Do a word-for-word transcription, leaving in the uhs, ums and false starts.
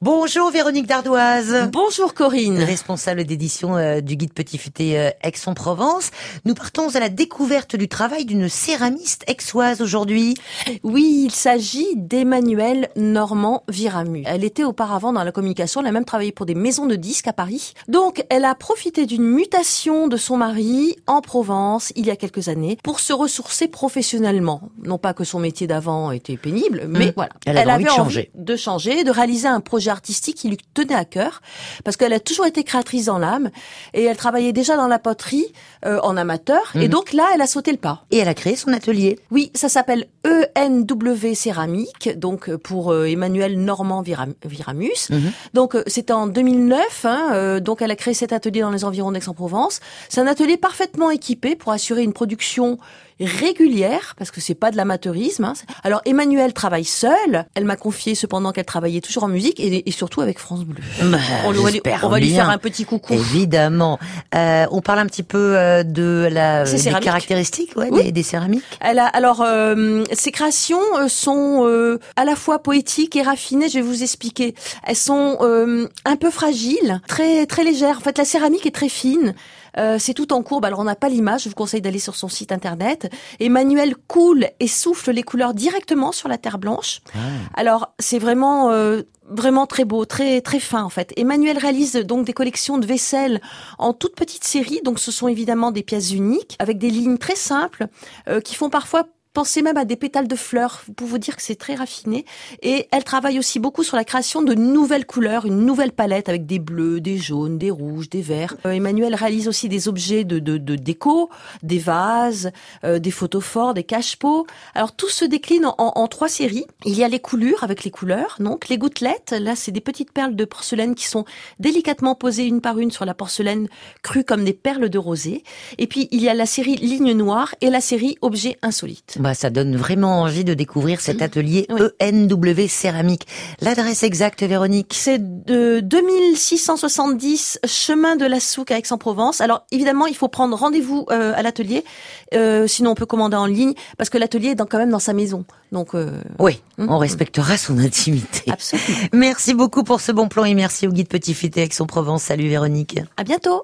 Bonjour Véronique Dardoise. Bonjour Corinne. Responsable d'édition euh, du guide Petit Futé euh, Aix-en-Provence. Nous partons à la découverte du travail d'une céramiste aixoise aujourd'hui. Oui, il s'agit d'Emmanuelle Normand-Viramu. Elle était auparavant dans la communication, elle a même travaillé pour des maisons de disques à Paris. Donc elle a profité d'une mutation de son mari en Provence il y a quelques années pour se ressourcer professionnellement. Non pas que son métier d'avant était pénible, mais mmh. voilà. Elle, elle avait envie de changer. de changer, de réaliser un projet artistique qui lui tenait à cœur, parce qu'elle a toujours été créatrice dans l'âme, et elle travaillait déjà dans la poterie euh, en amateur, mmh. et donc là, elle a sauté le pas. Et elle a créé son atelier. Oui, ça s'appelle N W céramique, donc pour euh, Emmanuelle Normand-Viramu. Mmh. Donc euh, c'était en deux mille neuf, hein, euh, donc elle a créé cet atelier dans les environs d'Aix-en-Provence. C'est un atelier parfaitement équipé pour assurer une production régulière, parce que c'est pas de l'amateurisme. Hein. Alors Emmanuelle travaille seule, elle m'a confié cependant qu'elle travaillait toujours en musique, et, et surtout avec France Bleu. Bah, on, lui, on va lui faire un petit coucou. Évidemment. Euh, on parle un petit peu euh, de la des caractéristiques ouais, oui. des, des céramiques. Elle a, alors, euh, ses créations sont euh, à la fois poétiques et raffinées, je vais vous expliquer. Elles sont euh, un peu fragiles, très, très légères. En fait, la céramique est très fine. Euh, c'est tout en courbe, alors on n'a pas l'image, je vous conseille d'aller sur son site internet. Emmanuelle coule et souffle les couleurs directement sur la terre blanche. Ah. Alors c'est vraiment euh, vraiment très beau, très très fin en fait. Emmanuelle réalise donc des collections de vaisselle en toute petite série, donc ce sont évidemment des pièces uniques avec des lignes très simples euh, qui font parfois pensez même à des pétales de fleurs, pour vous dire que c'est très raffiné. Et elle travaille aussi beaucoup sur la création de nouvelles couleurs, une nouvelle palette avec des bleus, des jaunes, des rouges, des verts. Euh, Emmanuelle réalise aussi des objets de, de, de déco, des vases, euh, des photophores, des cache-pots. Alors tout se décline en, en, en trois séries. Il y a les coulures avec les couleurs, donc les gouttelettes. Là, c'est des petites perles de porcelaine qui sont délicatement posées une par une sur la porcelaine crue comme des perles de rosée. Et puis il y a la série lignes noires et la série objets insolites. Ça donne vraiment envie de découvrir cet atelier oui. E N W céramique. L'adresse exacte, Véronique? C'est de deux mille six cent soixante-dix chemin de la Souque à Aix-en-Provence. Alors évidemment, il faut prendre rendez-vous euh, à l'atelier. Euh, sinon, on peut commander en ligne parce que l'atelier est dans, quand même dans sa maison. Donc euh... oui, mmh. on respectera son intimité. Absolument. Merci beaucoup pour ce bon plan et merci au guide Petit Futé Aix-en-Provence. Salut Véronique. À bientôt.